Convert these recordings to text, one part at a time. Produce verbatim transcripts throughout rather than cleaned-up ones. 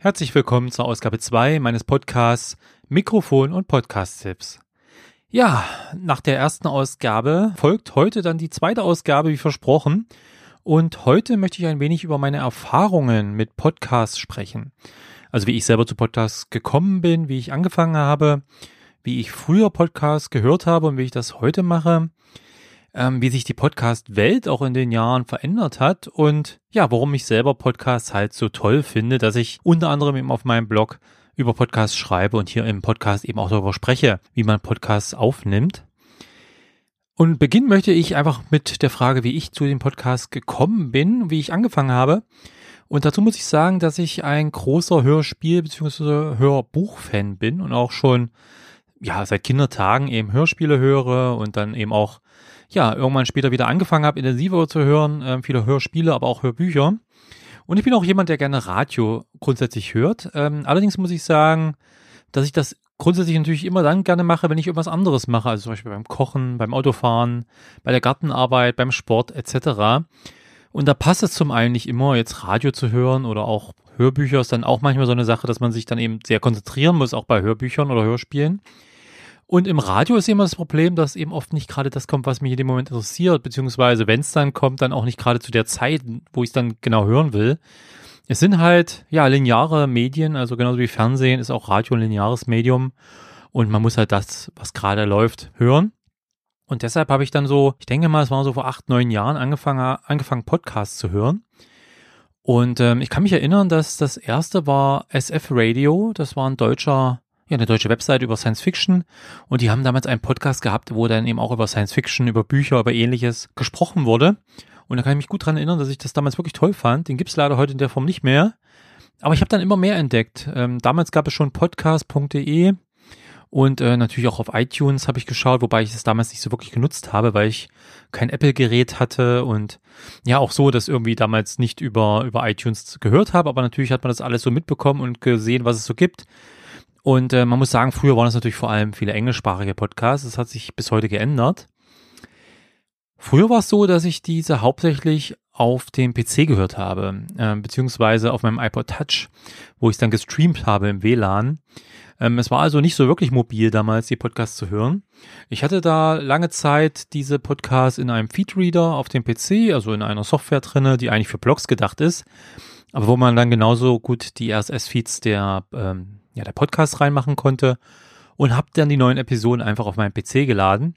Herzlich willkommen zur Ausgabe zwei meines Podcasts Mikrofon und Podcast-Tipps. Ja, nach der ersten Ausgabe folgt heute dann die zweite Ausgabe, wie versprochen. Und heute möchte ich ein wenig über meine Erfahrungen mit Podcasts sprechen. Also wie ich selber zu Podcasts gekommen bin, wie ich angefangen habe, wie ich früher Podcasts gehört habe und wie ich das heute mache. Ähm, wie sich die Podcast-Welt auch in den Jahren verändert hat und ja, warum ich selber Podcasts halt so toll finde, dass ich unter anderem eben auf meinem Blog über Podcasts schreibe und hier im Podcast eben auch darüber spreche, wie man Podcasts aufnimmt. Und beginnen möchte ich einfach mit der Frage, wie ich zu dem Podcast gekommen bin, wie ich angefangen habe. Und dazu muss ich sagen, dass ich ein großer Hörspiel- bzw. Hörbuch-Fan bin und auch schon ja seit Kindertagen eben Hörspiele höre und dann eben auch ja, irgendwann später wieder angefangen habe, intensiver zu hören, äh, viele Hörspiele, aber auch Hörbücher. Und ich bin auch jemand, der gerne Radio grundsätzlich hört. Ähm, allerdings muss ich sagen, dass ich das grundsätzlich natürlich immer dann gerne mache, wenn ich irgendwas anderes mache, also zum Beispiel beim Kochen, beim Autofahren, bei der Gartenarbeit, beim Sport et cetera. Und da passt es zum einen nicht immer, jetzt Radio zu hören oder auch Hörbücher ist dann auch manchmal so eine Sache, dass man sich dann eben sehr konzentrieren muss, auch bei Hörbüchern oder Hörspielen. Und im Radio ist immer das Problem, dass eben oft nicht gerade das kommt, was mich in dem Moment interessiert, beziehungsweise wenn es dann kommt, dann auch nicht gerade zu der Zeit, wo ich es dann genau hören will. Es sind halt, ja, lineare Medien, also genauso wie Fernsehen ist auch Radio ein lineares Medium und man muss halt das, was gerade läuft, hören. Und deshalb habe ich dann so, ich denke mal, es war so vor acht, neun Jahren angefangen, angefangen Podcasts zu hören. Und ähm, ich kann mich erinnern, dass das erste war S F Radio, das war ein deutscher Ja, eine deutsche Website über Science Fiction und die haben damals einen Podcast gehabt, wo dann eben auch über Science Fiction, über Bücher, über ähnliches gesprochen wurde und da kann ich mich gut dran erinnern, dass ich das damals wirklich toll fand, den gibt's leider heute in der Form nicht mehr, aber ich habe dann immer mehr entdeckt, ähm, damals gab es schon podcast punkt de und äh, natürlich auch auf iTunes habe ich geschaut, wobei ich das damals nicht so wirklich genutzt habe, weil ich kein Apple-Gerät hatte und ja auch so, dass irgendwie damals nicht über, über iTunes gehört habe, aber natürlich hat man das alles so mitbekommen und gesehen, was es so gibt. Und äh, man muss sagen, früher waren es natürlich vor allem viele englischsprachige Podcasts. Das hat sich bis heute geändert. Früher war es so, dass ich diese hauptsächlich auf dem P C gehört habe, äh, beziehungsweise auf meinem iPod Touch, wo ich es dann gestreamt habe im W L A N. Ähm, es war also nicht so wirklich mobil damals, die Podcasts zu hören. Ich hatte da lange Zeit diese Podcasts in einem Feedreader auf dem P C, also in einer Software drinne, die eigentlich für Blogs gedacht ist, aber wo man dann genauso gut die R S S-Feeds der ähm, Ja, der Podcast reinmachen konnte und habe dann die neuen Episoden einfach auf meinen P C geladen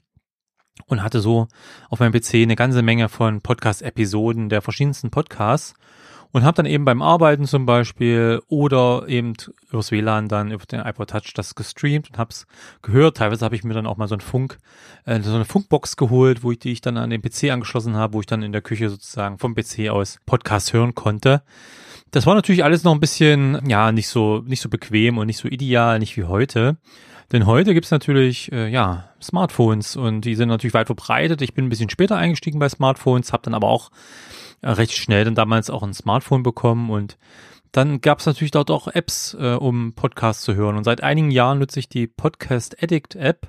und hatte so auf meinem P C eine ganze Menge von Podcast-Episoden der verschiedensten Podcasts und habe dann eben beim Arbeiten zum Beispiel oder eben übers W L A N dann über den iPod Touch das gestreamt und habe es gehört. Teilweise habe ich mir dann auch mal so einen Funk, äh, so eine Funkbox geholt, wo ich die ich dann an den P C angeschlossen habe, wo ich dann in der Küche sozusagen vom P C aus Podcasts hören konnte. Das war natürlich alles noch ein bisschen, ja, nicht so nicht so bequem und nicht so ideal, nicht wie heute. Denn heute gibt's natürlich, äh, ja, Smartphones und die sind natürlich weit verbreitet. Ich bin ein bisschen später eingestiegen bei Smartphones, habe dann aber auch äh, recht schnell dann damals auch ein Smartphone bekommen und dann gab's natürlich dort auch Apps, äh, um Podcasts zu hören. Und seit einigen Jahren nutze ich die Podcast Addict App.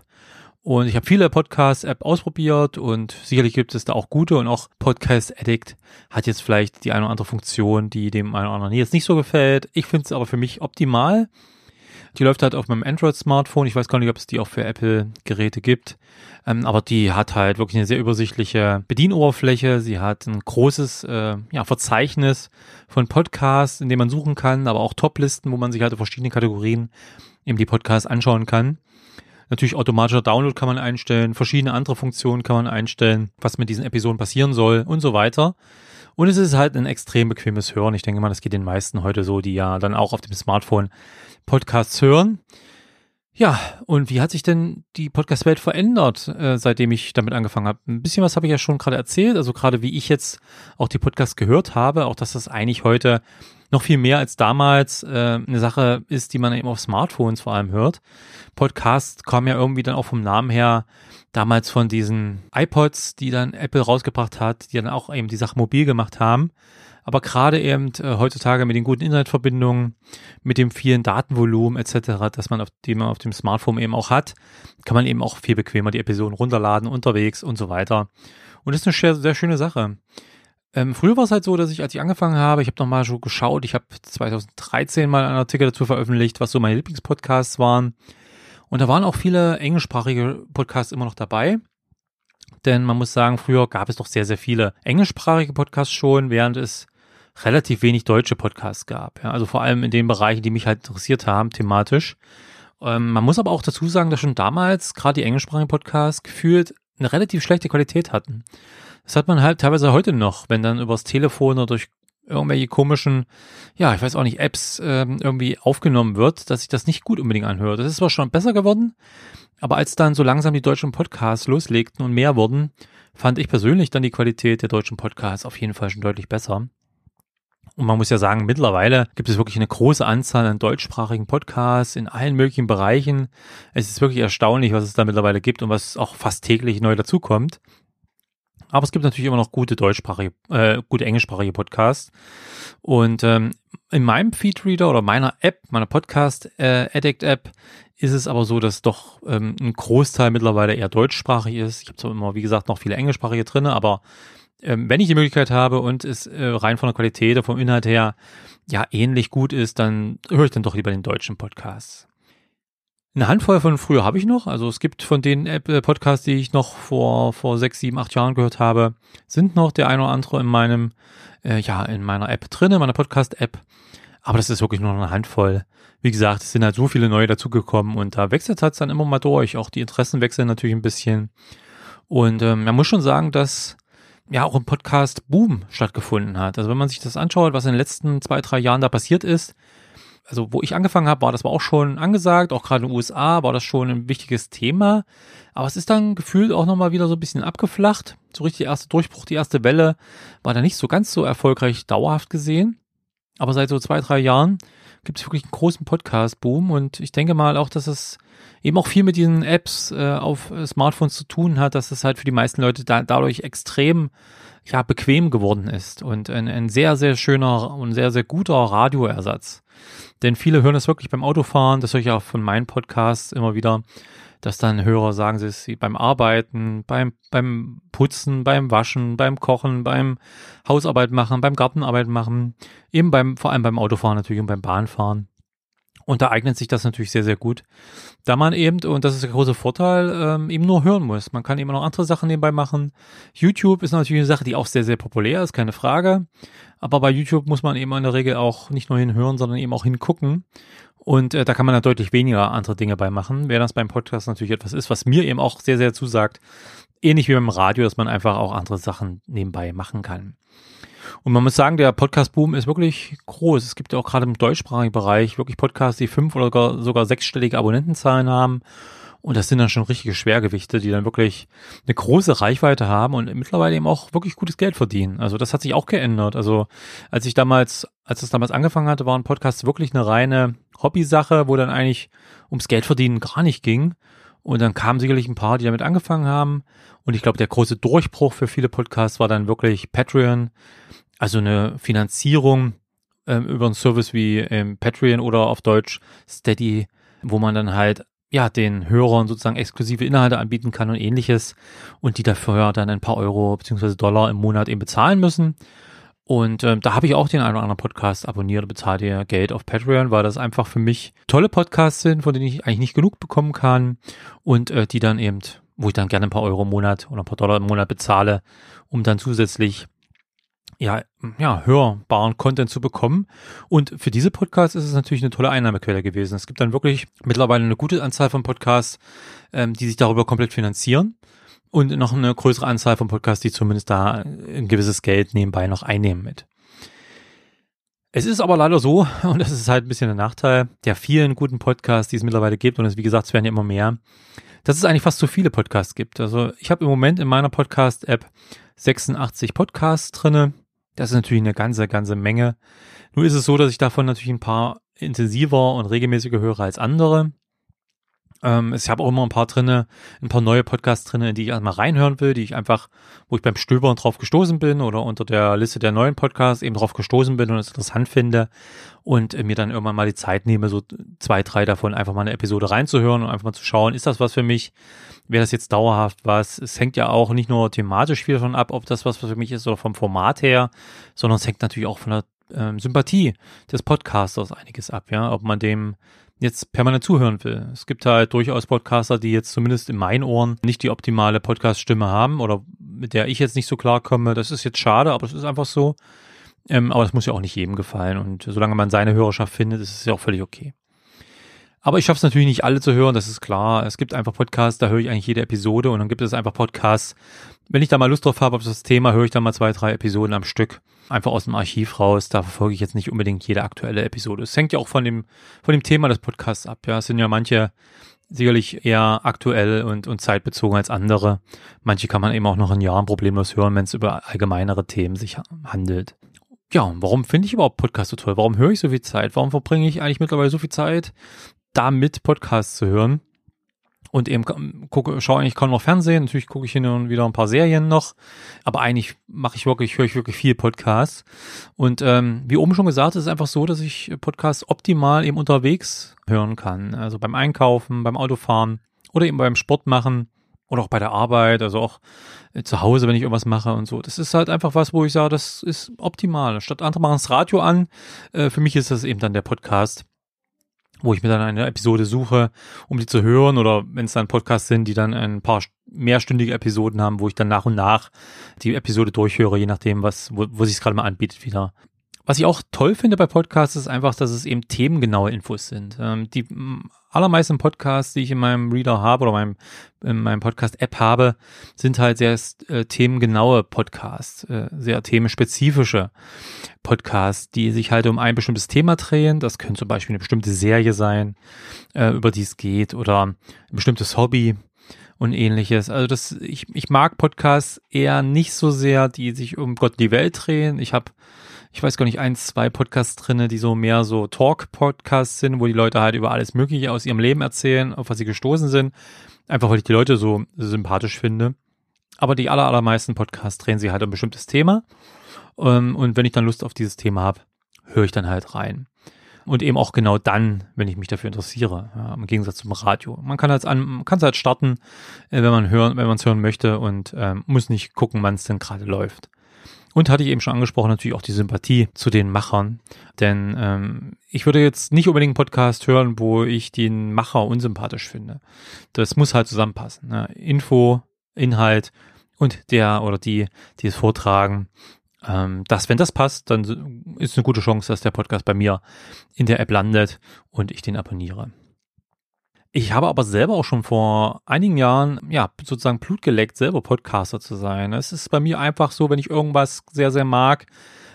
Und ich habe viele Podcast-App ausprobiert und sicherlich gibt es da auch gute und auch Podcast Addict hat jetzt vielleicht die eine oder andere Funktion, die dem einen oder anderen jetzt nicht so gefällt. Ich finde es aber für mich optimal. Die läuft halt auf meinem Android-Smartphone. Ich weiß gar nicht, ob es die auch für Apple-Geräte gibt. Ähm, aber die hat halt wirklich eine sehr übersichtliche Bedienoberfläche. Sie hat ein großes äh, ja, Verzeichnis von Podcasts, in dem man suchen kann, aber auch Top-Listen, wo man sich halt in verschiedenen Kategorien eben die Podcasts anschauen kann. Natürlich automatischer Download kann man einstellen, verschiedene andere Funktionen kann man einstellen, was mit diesen Episoden passieren soll und so weiter. Und es ist halt ein extrem bequemes Hören. Ich denke mal, das geht den meisten heute so, die ja dann auch auf dem Smartphone Podcasts hören. Ja, und wie hat sich denn die Podcast-Welt verändert, äh, seitdem ich damit angefangen habe? Ein bisschen was habe ich ja schon gerade erzählt, also gerade wie ich jetzt auch die Podcasts gehört habe, auch dass das eigentlich heute noch viel mehr als damals äh, eine Sache ist, die man eben auf Smartphones vor allem hört. Podcast kam ja irgendwie dann auch vom Namen her damals von diesen iPods, die dann Apple rausgebracht hat, die dann auch eben die Sache mobil gemacht haben. Aber gerade eben äh, heutzutage mit den guten Internetverbindungen, mit dem vielen Datenvolumen et cetera, das man auf, die man auf dem Smartphone eben auch hat, kann man eben auch viel bequemer die Episoden runterladen, unterwegs und so weiter. Und das ist eine sehr, sehr schöne Sache. Ähm, früher war es halt so, dass ich, als ich angefangen habe, ich habe nochmal schon geschaut, ich habe zwanzig dreizehn mal einen Artikel dazu veröffentlicht, was so meine Lieblingspodcasts waren. Und da waren auch viele englischsprachige Podcasts immer noch dabei. Denn man muss sagen, früher gab es doch sehr, sehr viele englischsprachige Podcasts schon, während es relativ wenig deutsche Podcasts gab. Ja, also vor allem in den Bereichen, die mich halt interessiert haben, thematisch. Ähm, man muss aber auch dazu sagen, dass schon damals gerade die englischsprachigen Podcasts gefühlt eine relativ schlechte Qualität hatten. Das hat man halt teilweise heute noch, wenn dann übers Telefon oder durch irgendwelche komischen, ja, ich weiß auch nicht, Apps ähm, irgendwie aufgenommen wird, dass sich das nicht gut unbedingt anhört. Das ist zwar schon besser geworden, aber als dann so langsam die deutschen Podcasts loslegten und mehr wurden, fand ich persönlich dann die Qualität der deutschen Podcasts auf jeden Fall schon deutlich besser. Und man muss ja sagen, mittlerweile gibt es wirklich eine große Anzahl an deutschsprachigen Podcasts in allen möglichen Bereichen. Es ist wirklich erstaunlich, was es da mittlerweile gibt und was auch fast täglich neu dazukommt. Aber es gibt natürlich immer noch gute deutschsprachige, äh, gute englischsprachige Podcasts. Und ähm, in meinem Feedreader oder meiner App, meiner Podcast äh, Addict App, ist es aber so, dass doch ähm, ein Großteil mittlerweile eher deutschsprachig ist. Ich habe zwar immer, wie gesagt, noch viele englischsprachige drin, aber ähm, wenn ich die Möglichkeit habe und es äh, rein von der Qualität oder vom Inhalt her ja ähnlich gut ist, dann höre ich dann doch lieber den deutschen Podcast. Eine Handvoll von früher habe ich noch, also es gibt von den Podcasts, die ich noch vor vor sechs, sieben, acht Jahren gehört habe, sind noch der ein oder andere in meinem, äh, ja, in meiner App drin, in meiner Podcast-App, aber das ist wirklich nur eine Handvoll. Wie gesagt, es sind halt so viele neue dazugekommen und da wechselt es halt dann immer mal durch, auch die Interessen wechseln natürlich ein bisschen und ähm, man muss schon sagen, dass ja auch ein Podcast-Boom stattgefunden hat. Also wenn man sich das anschaut, was in den letzten zwei, drei Jahren da passiert ist, also wo ich angefangen habe, war das war auch schon angesagt, auch gerade in den U S A war das schon ein wichtiges Thema, aber es ist dann gefühlt auch nochmal wieder so ein bisschen abgeflacht, so richtig der erste Durchbruch, die erste Welle war da nicht so ganz so erfolgreich dauerhaft gesehen, aber seit so zwei, drei Jahren gibt es wirklich einen großen Podcast-Boom und ich denke mal auch, dass es eben auch viel mit diesen Apps äh, auf äh, Smartphones zu tun hat, dass es halt für die meisten Leute da, dadurch extrem ja, bequem geworden ist und ein, ein sehr, sehr schöner und sehr, sehr guter Radioersatz. Denn viele hören es wirklich beim Autofahren, das höre ich auch von meinen Podcasts immer wieder, dass dann Hörer sagen, sie es beim Arbeiten, beim, beim Putzen, beim Waschen, beim Kochen, beim Hausarbeit machen, beim Gartenarbeit machen, eben beim, vor allem beim Autofahren natürlich und beim Bahnfahren. Und da eignet sich das natürlich sehr, sehr gut, da man eben, und das ist der große Vorteil, ähm, eben nur hören muss. Man kann eben noch andere Sachen nebenbei machen. YouTube ist natürlich eine Sache, die auch sehr, sehr populär ist, keine Frage. Aber bei YouTube muss man eben in der Regel auch nicht nur hinhören, sondern eben auch hingucken. Und äh, da kann man dann deutlich weniger andere Dinge bei machen, während das beim Podcast natürlich etwas ist, was mir eben auch sehr, sehr zusagt. Ähnlich wie beim Radio, dass man einfach auch andere Sachen nebenbei machen kann. Und man muss sagen, der Podcast-Boom ist wirklich groß. Es gibt ja auch gerade im deutschsprachigen Bereich wirklich Podcasts, die fünf oder sogar, sogar sechsstellige Abonnentenzahlen haben. Und das sind dann schon richtige Schwergewichte, die dann wirklich eine große Reichweite haben und mittlerweile eben auch wirklich gutes Geld verdienen. Also das hat sich auch geändert. Also als ich damals, als das damals angefangen hatte, waren Podcasts wirklich eine reine Hobbysache, wo dann eigentlich ums Geld verdienen gar nicht ging. Und dann kamen sicherlich ein paar, die damit angefangen haben. Und ich glaube, der große Durchbruch für viele Podcasts war dann wirklich Patreon. Also eine Finanzierung ähm, über einen Service wie ähm, Patreon oder auf Deutsch Steady, wo man dann halt ja den Hörern sozusagen exklusive Inhalte anbieten kann und ähnliches. Und die dafür dann ein paar Euro bzw. Dollar im Monat eben bezahlen müssen. Und ähm, da habe ich auch den einen oder anderen Podcast abonniert und bezahle dir Geld auf Patreon, weil das einfach für mich tolle Podcasts sind, von denen ich eigentlich nicht genug bekommen kann und äh, die dann eben, wo ich dann gerne ein paar Euro im Monat oder ein paar Dollar im Monat bezahle, um dann zusätzlich ja, ja hörbaren Content zu bekommen. Und für diese Podcasts ist es natürlich eine tolle Einnahmequelle gewesen. Es gibt dann wirklich mittlerweile eine gute Anzahl von Podcasts, ähm, die sich darüber komplett finanzieren. Und noch eine größere Anzahl von Podcasts, die zumindest da ein gewisses Geld nebenbei noch einnehmen mit. Es ist aber leider so, und das ist halt ein bisschen der Nachteil, der vielen guten Podcasts, die es mittlerweile gibt, und es, wie gesagt, es werden ja immer mehr, dass es eigentlich fast zu viele Podcasts gibt. Also ich habe im Moment in meiner Podcast-App sechsundachtzig Podcasts drinne. Das ist natürlich eine ganze, ganze Menge. Nur ist es so, dass ich davon natürlich ein paar intensiver und regelmäßiger höre als andere. Ähm, ich habe auch immer ein paar drinne, ein paar neue Podcasts drinne, in die ich erstmal reinhören will, die ich einfach, wo ich beim Stöbern drauf gestoßen bin oder unter der Liste der neuen Podcasts eben drauf gestoßen bin und es interessant finde und äh, mir dann irgendwann mal die Zeit nehme, so zwei, drei davon einfach mal eine Episode reinzuhören und einfach mal zu schauen, ist das was für mich? Wäre das jetzt dauerhaft was? Es hängt ja auch nicht nur thematisch viel davon ab, ob das was für mich ist oder vom Format her, sondern es hängt natürlich auch von der ähm, Sympathie des Podcasters einiges ab, ja, ob man dem jetzt permanent zuhören will. Es gibt halt durchaus Podcaster, die jetzt zumindest in meinen Ohren nicht die optimale Podcast-Stimme haben oder mit der ich jetzt nicht so klarkomme. Das ist jetzt schade, aber das ist einfach so. Ähm, aber das muss ja auch nicht jedem gefallen und solange man seine Hörerschaft findet, ist es ja auch völlig okay. Aber ich schaffe es natürlich nicht alle zu hören, das ist klar. Es gibt einfach Podcasts, da höre ich eigentlich jede Episode und dann gibt es einfach Podcasts, wenn ich da mal Lust drauf habe auf das Thema, höre ich da mal zwei, drei Episoden am Stück. Einfach aus dem Archiv raus, da verfolge ich jetzt nicht unbedingt jede aktuelle Episode. Es hängt ja auch von dem von dem Thema des Podcasts ab. Ja, es sind ja manche sicherlich eher aktuell und, und zeitbezogen als andere. Manche kann man eben auch noch in Jahren problemlos hören, wenn es über allgemeinere Themen sich handelt. Ja, und warum finde ich überhaupt Podcasts so toll? Warum höre ich so viel Zeit? Warum verbringe ich eigentlich mittlerweile so viel Zeit, damit Podcasts zu hören? Und eben gucke, schaue eigentlich kaum noch Fernsehen. Natürlich gucke ich hin und wieder ein paar Serien noch. Aber eigentlich mache ich wirklich, höre ich wirklich viel Podcasts. Und ähm, wie oben schon gesagt, ist es einfach so, dass ich Podcasts optimal eben unterwegs hören kann. Also beim Einkaufen, beim Autofahren oder eben beim Sport machen oder auch bei der Arbeit, also auch zu Hause, wenn ich irgendwas mache und so. Das ist halt einfach was, wo ich sage, das ist optimal. Statt andere machen das Radio an. Äh, für mich ist das eben dann der Podcast, wo ich mir dann eine Episode suche, um die zu hören, oder wenn es dann Podcasts sind, die dann ein paar mehrstündige Episoden haben, wo ich dann nach und nach die Episode durchhöre, je nachdem, was wo, wo sich es gerade mal anbietet wieder. Was ich auch toll finde bei Podcasts, ist einfach, dass es eben themengenaue Infos sind. Ähm, die m- allermeisten Podcasts, die ich in meinem Reader habe oder meinem, in meinem Podcast-App habe, sind halt sehr äh, themengenaue Podcasts, äh, sehr themenspezifische Podcasts, die sich halt um ein bestimmtes Thema drehen. Das können zum Beispiel eine bestimmte Serie sein, äh, über die es geht, oder ein bestimmtes Hobby und ähnliches. Also das, ich, ich mag Podcasts eher nicht so sehr, die sich um Gott und die Welt drehen. Ich habe Ich weiß gar nicht, ein, zwei Podcasts drinne, die so mehr so Talk-Podcasts sind, wo die Leute halt über alles Mögliche aus ihrem Leben erzählen, auf was sie gestoßen sind. Einfach, weil ich die Leute so sympathisch finde. Aber die aller, allermeisten Podcasts drehen sie halt um ein bestimmtes Thema. Und wenn ich dann Lust auf dieses Thema habe, höre ich dann halt rein. Und eben auch genau dann, wenn ich mich dafür interessiere, ja, im Gegensatz zum Radio. Man kann es halt starten, wenn man hören, wenn man es hören möchte und ähm, muss nicht gucken, wann es denn gerade läuft. Und hatte ich eben schon angesprochen, natürlich auch die Sympathie zu den Machern. Denn ähm, ich würde jetzt nicht unbedingt einen Podcast hören, wo ich den Macher unsympathisch finde. Das muss halt zusammenpassen. Ne? Info, Inhalt und der oder die, die es vortragen. Ähm, dass, wenn das passt, dann ist eine gute Chance, dass der Podcast bei mir in der App landet und ich den abonniere. Ich habe aber selber auch schon vor einigen Jahren, ja, sozusagen Blut geleckt, selber Podcaster zu sein. Es ist bei mir einfach so, wenn ich irgendwas sehr, sehr mag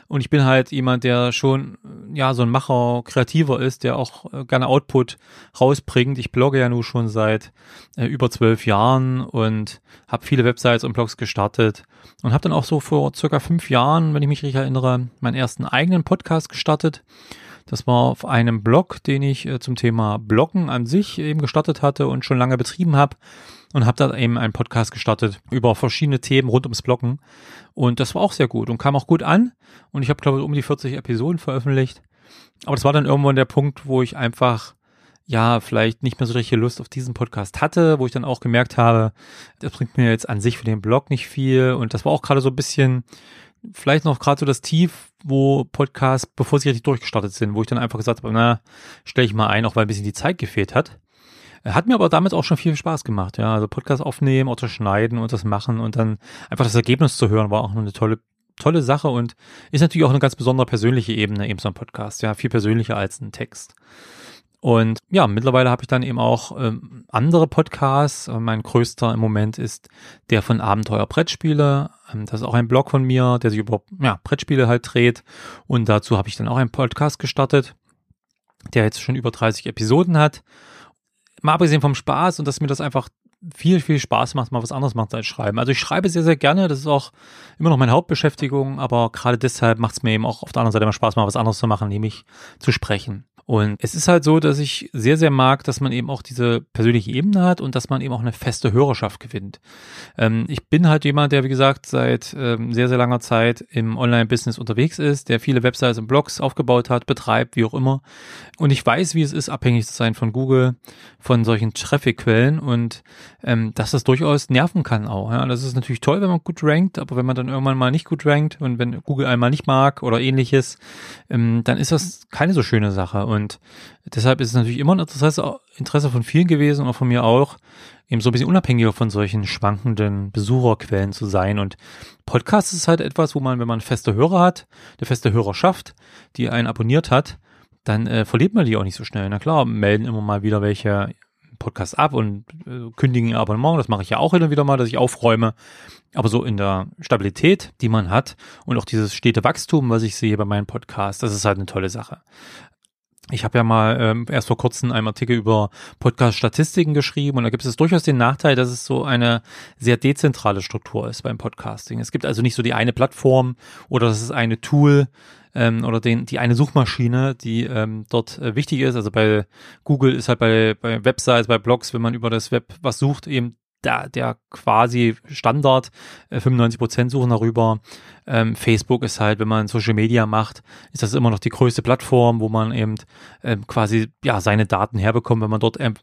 und ich bin halt jemand, der schon, ja, so ein Macher, Kreativer ist, der auch gerne Output rausbringt. Ich blogge ja nun schon seit äh, über zwölf Jahren und habe viele Websites und Blogs gestartet und habe dann auch so vor circa fünf Jahren, wenn ich mich richtig erinnere, meinen ersten eigenen Podcast gestartet. Das war auf einem Blog, den ich äh, zum Thema Bloggen an sich eben gestartet hatte und schon lange betrieben habe, und habe da eben einen Podcast gestartet über verschiedene Themen rund ums Bloggen, und das war auch sehr gut und kam auch gut an, und ich habe, glaube ich, um die vierzig Episoden veröffentlicht, aber das war dann irgendwann der Punkt, wo ich einfach, ja, vielleicht nicht mehr so richtige Lust auf diesen Podcast hatte, wo ich dann auch gemerkt habe, das bringt mir jetzt an sich für den Blog nicht viel, und das war auch gerade so ein bisschen, vielleicht noch gerade so das Tief, wo Podcasts, bevor sie richtig durchgestartet sind, wo ich dann einfach gesagt habe, na, stelle ich mal ein, auch weil ein bisschen die Zeit gefehlt hat. Hat mir aber damit auch schon viel Spaß gemacht, ja, also Podcast aufnehmen, auch das Schneiden und das Machen und dann einfach das Ergebnis zu hören, war auch eine tolle, tolle Sache und ist natürlich auch eine ganz besondere persönliche Ebene, eben so ein Podcast, ja, viel persönlicher als ein Text. Und ja, mittlerweile habe ich dann eben auch ähm, andere Podcasts. Mein größter im Moment ist der von Abenteuer Brettspiele. Das ist auch ein Blog von mir, der sich über ja, Brettspiele halt dreht. Und dazu habe ich dann auch einen Podcast gestartet, der jetzt schon über dreißig Episoden hat. Mal abgesehen vom Spaß und dass mir das einfach viel, viel Spaß macht, mal was anderes macht als Schreiben. Also ich schreibe sehr, sehr gerne, das ist auch immer noch meine Hauptbeschäftigung, aber gerade deshalb macht es mir eben auch auf der anderen Seite immer Spaß, mal was anderes zu machen, nämlich zu sprechen. Und es ist halt so, dass ich sehr, sehr mag, dass man eben auch diese persönliche Ebene hat und dass man eben auch eine feste Hörerschaft gewinnt. Ähm, ich bin halt jemand, der, wie gesagt, seit ähm, sehr, sehr langer Zeit im Online-Business unterwegs ist, der viele Websites und Blogs aufgebaut hat, betreibt, wie auch immer. Und ich weiß, wie es ist, abhängig zu sein von Google, von solchen Traffic-Quellen und ähm, dass das durchaus nerven kann auch. Ja? Das ist natürlich toll, wenn man gut rankt, aber wenn man dann irgendwann mal nicht gut rankt und wenn Google einmal nicht mag oder ähnliches, ähm, dann ist das keine so schöne Sache. Und deshalb ist es natürlich immer ein Interesse, Interesse von vielen gewesen und auch von mir auch, eben so ein bisschen unabhängiger von solchen schwankenden Besucherquellen zu sein. Und Podcast ist halt etwas, wo man, wenn man feste Hörer hat, eine feste Hörerschaft, die einen abonniert hat, dann äh, verliert man die auch nicht so schnell. Na klar, melden immer mal wieder welche Podcasts ab und äh, kündigen ihr Abonnement. Das mache ich ja auch hin und wieder mal, dass ich aufräume. Aber so in der Stabilität, die man hat und auch dieses stete Wachstum, was ich sehe bei meinem Podcast, das ist halt eine tolle Sache. Ich habe ja mal ähm, erst vor kurzem einen Artikel über Podcast-Statistiken geschrieben und da gibt es durchaus den Nachteil, dass es so eine sehr dezentrale Struktur ist beim Podcasting. Es gibt also nicht so die eine Plattform oder das ist eine Tool ähm, oder den, die eine Suchmaschine, die ähm, dort äh, wichtig ist. Also bei Google ist halt bei, bei Websites, bei Blogs, wenn man über das Web was sucht, eben Da, der quasi Standard, äh, fünfundneunzig Prozent suchen darüber. Ähm, Facebook ist halt, wenn man Social Media macht, ist das immer noch die größte Plattform, wo man eben ähm, quasi ja seine Daten herbekommt. Wenn man dort ähm,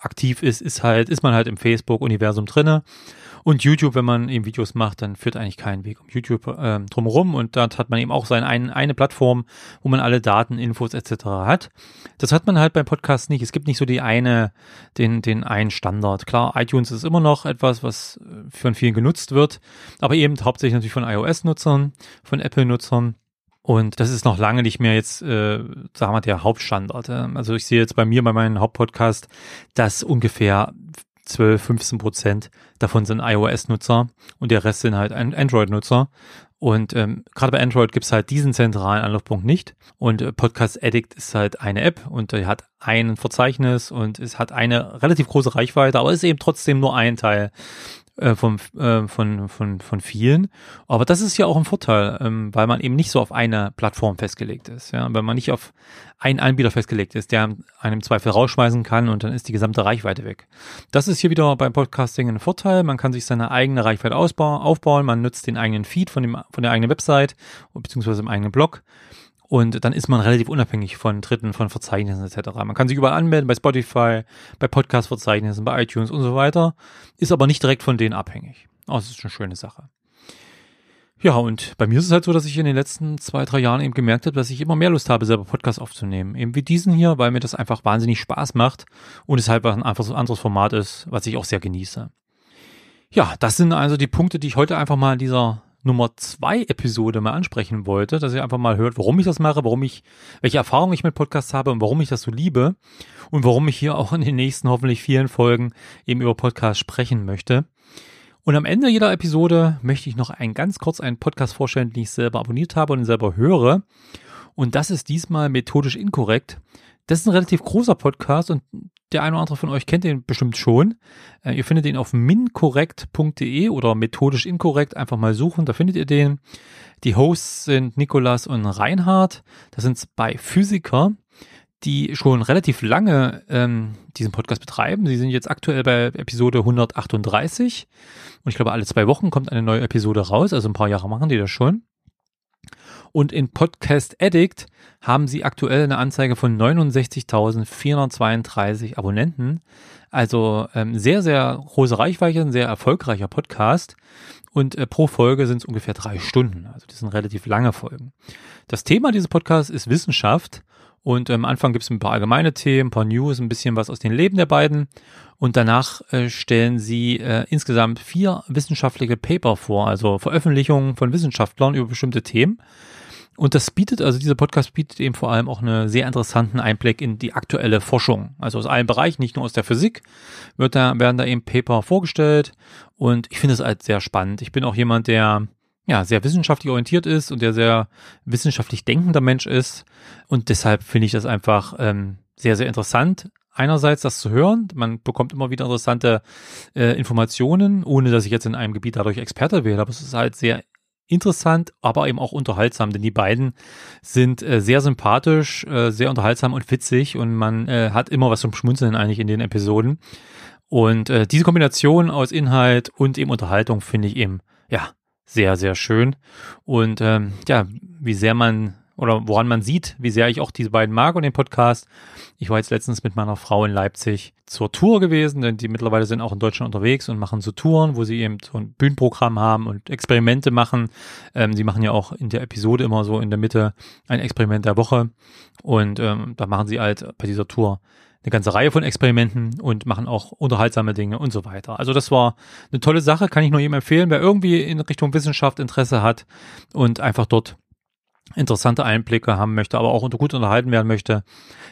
aktiv ist, ist halt ist man halt im Facebook-Universum drinne. Und YouTube, wenn man eben Videos macht, dann führt eigentlich kein Weg um YouTube ähm, drumherum. Und dort hat man eben auch seine ein, eine Plattform, wo man alle Daten, Infos et cetera hat. Das hat man halt beim Podcast nicht. Es gibt nicht so die eine, den, den einen Standard. Klar, iTunes ist immer noch etwas, was von vielen genutzt wird, aber eben hauptsächlich natürlich von iOS-Nutzern, von Apple-Nutzern. Und das ist noch lange nicht mehr jetzt, äh, sagen wir mal, der Hauptstandard. Also ich sehe jetzt bei mir, bei meinem Hauptpodcast, dass ungefähr zwölf, fünfzehn Prozent davon sind iOS-Nutzer und der Rest sind halt Android-Nutzer. Und ähm, gerade bei Android gibt es halt diesen zentralen Anlaufpunkt nicht. Und äh, Podcast Addict ist halt eine App und die hat ein Verzeichnis und es hat eine relativ große Reichweite, aber ist eben trotzdem nur ein Teil äh, vom, äh, von, von, von vielen. Aber das ist ja auch ein Vorteil, ähm, weil man eben nicht so auf eine Plattform festgelegt ist. Ja? Weil man nicht auf einen Anbieter festgelegt ist, der einen im Zweifel rausschmeißen kann und dann ist die gesamte Reichweite weg. Das ist hier wieder beim Podcasting ein Vorteil. Man kann sich seine eigene Reichweite ausbauen, aufbauen. Man nutzt den eigenen Feed von dem von der eigenen Website beziehungsweise im eigenen Blog. Und dann ist man relativ unabhängig von Dritten, von Verzeichnissen et cetera. Man kann sich überall anmelden, bei Spotify, bei Podcast-Verzeichnissen, bei iTunes und so weiter. Ist aber nicht direkt von denen abhängig. Oh, das ist eine schöne Sache. Ja, und bei mir ist es halt so, dass ich in den letzten zwei, drei Jahren eben gemerkt habe, dass ich immer mehr Lust habe, selber Podcasts aufzunehmen. Eben wie diesen hier, weil mir das einfach wahnsinnig Spaß macht und es halt einfach so ein anderes Format ist, was ich auch sehr genieße. Ja, das sind also die Punkte, die ich heute einfach mal in dieser Nummer zwei Episode mal ansprechen wollte, dass ihr einfach mal hört, warum ich das mache, warum ich, welche Erfahrungen ich mit Podcasts habe und warum ich das so liebe und warum ich hier auch in den nächsten hoffentlich vielen Folgen eben über Podcasts sprechen möchte. Und am Ende jeder Episode möchte ich noch einen ganz kurz einen Podcast vorstellen, den ich selber abonniert habe und selber höre. Und das ist diesmal methodisch inkorrekt. Das ist ein relativ großer Podcast und der eine oder andere von euch kennt den bestimmt schon. Äh, ihr findet ihn auf minkorrekt punkt de oder methodisch inkorrekt. Einfach mal suchen, da findet ihr den. Die Hosts sind Nikolas und Reinhard. Das sind zwei Physiker, die schon relativ lange ähm, diesen Podcast betreiben. Sie sind jetzt aktuell bei Episode hundertachtunddreißig und ich glaube, alle zwei Wochen kommt eine neue Episode raus. Also ein paar Jahre machen die das schon. Und in Podcast Addict haben sie aktuell eine Anzeige von neunundsechzigtausendvierhundertzweiunddreißig Abonnenten. Also ähm, sehr, sehr große Reichweite, ein sehr erfolgreicher Podcast. Und äh, pro Folge sind es ungefähr drei Stunden. Also das sind relativ lange Folgen. Das Thema dieses Podcasts ist Wissenschaft. Und am Anfang gibt es ein paar allgemeine Themen, ein paar News, ein bisschen was aus den Leben der beiden. Und danach äh, stellen sie äh, insgesamt vier wissenschaftliche Paper vor, also Veröffentlichungen von Wissenschaftlern über bestimmte Themen. Und das bietet, also dieser Podcast bietet eben vor allem auch einen sehr interessanten Einblick in die aktuelle Forschung. Also aus allen Bereichen, nicht nur aus der Physik, wird da, werden da eben Paper vorgestellt. Und ich finde es halt sehr spannend. Ich bin auch jemand, der ja sehr wissenschaftlich orientiert ist und der sehr wissenschaftlich denkender Mensch ist. Und deshalb finde ich das einfach ähm, sehr, sehr interessant. Einerseits das zu hören, man bekommt immer wieder interessante äh, Informationen, ohne dass ich jetzt in einem Gebiet dadurch Experte werde, aber es ist halt sehr interessant, aber eben auch unterhaltsam, denn die beiden sind äh, sehr sympathisch, äh, sehr unterhaltsam und witzig und man äh, hat immer was zum Schmunzeln eigentlich in den Episoden. Und äh, diese Kombination aus Inhalt und eben Unterhaltung finde ich eben, ja, sehr, sehr schön. Und ähm, ja, wie sehr man oder woran man sieht, wie sehr ich auch diese beiden mag und den Podcast. Ich war jetzt letztens mit meiner Frau in Leipzig zur Tour gewesen, denn die mittlerweile sind auch in Deutschland unterwegs und machen so Touren, wo sie eben so ein Bühnenprogramm haben und Experimente machen. Ähm, sie machen ja auch in der Episode immer so in der Mitte ein Experiment der Woche und ähm, da machen sie halt bei dieser Tour eine ganze Reihe von Experimenten und machen auch unterhaltsame Dinge und so weiter. Also das war eine tolle Sache, kann ich nur jedem empfehlen, wer irgendwie in Richtung Wissenschaft Interesse hat und einfach dort interessante Einblicke haben möchte, aber auch gut unterhalten werden möchte,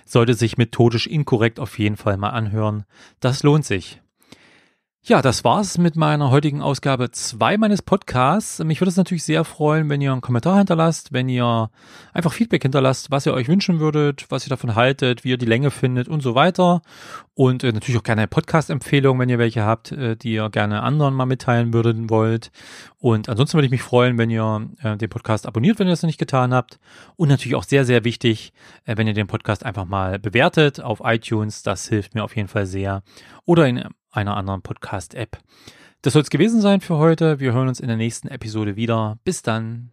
sollte sich methodisch inkorrekt auf jeden Fall mal anhören. Das lohnt sich. Ja, das war's mit meiner heutigen Ausgabe zwei meines Podcasts. Mich würde es natürlich sehr freuen, wenn ihr einen Kommentar hinterlasst, wenn ihr einfach Feedback hinterlasst, was ihr euch wünschen würdet, was ihr davon haltet, wie ihr die Länge findet und so weiter. Und äh, natürlich auch gerne eine Podcast-Empfehlung, wenn ihr welche habt, äh, die ihr gerne anderen mal mitteilen würden wollt. Und ansonsten würde ich mich freuen, wenn ihr äh, den Podcast abonniert, wenn ihr das noch nicht getan habt. Und natürlich auch sehr, sehr wichtig, äh, wenn ihr den Podcast einfach mal bewertet auf iTunes. Das hilft mir auf jeden Fall sehr. Oder in einer anderen Podcast-App. Das soll es gewesen sein für heute. Wir hören uns in der nächsten Episode wieder. Bis dann.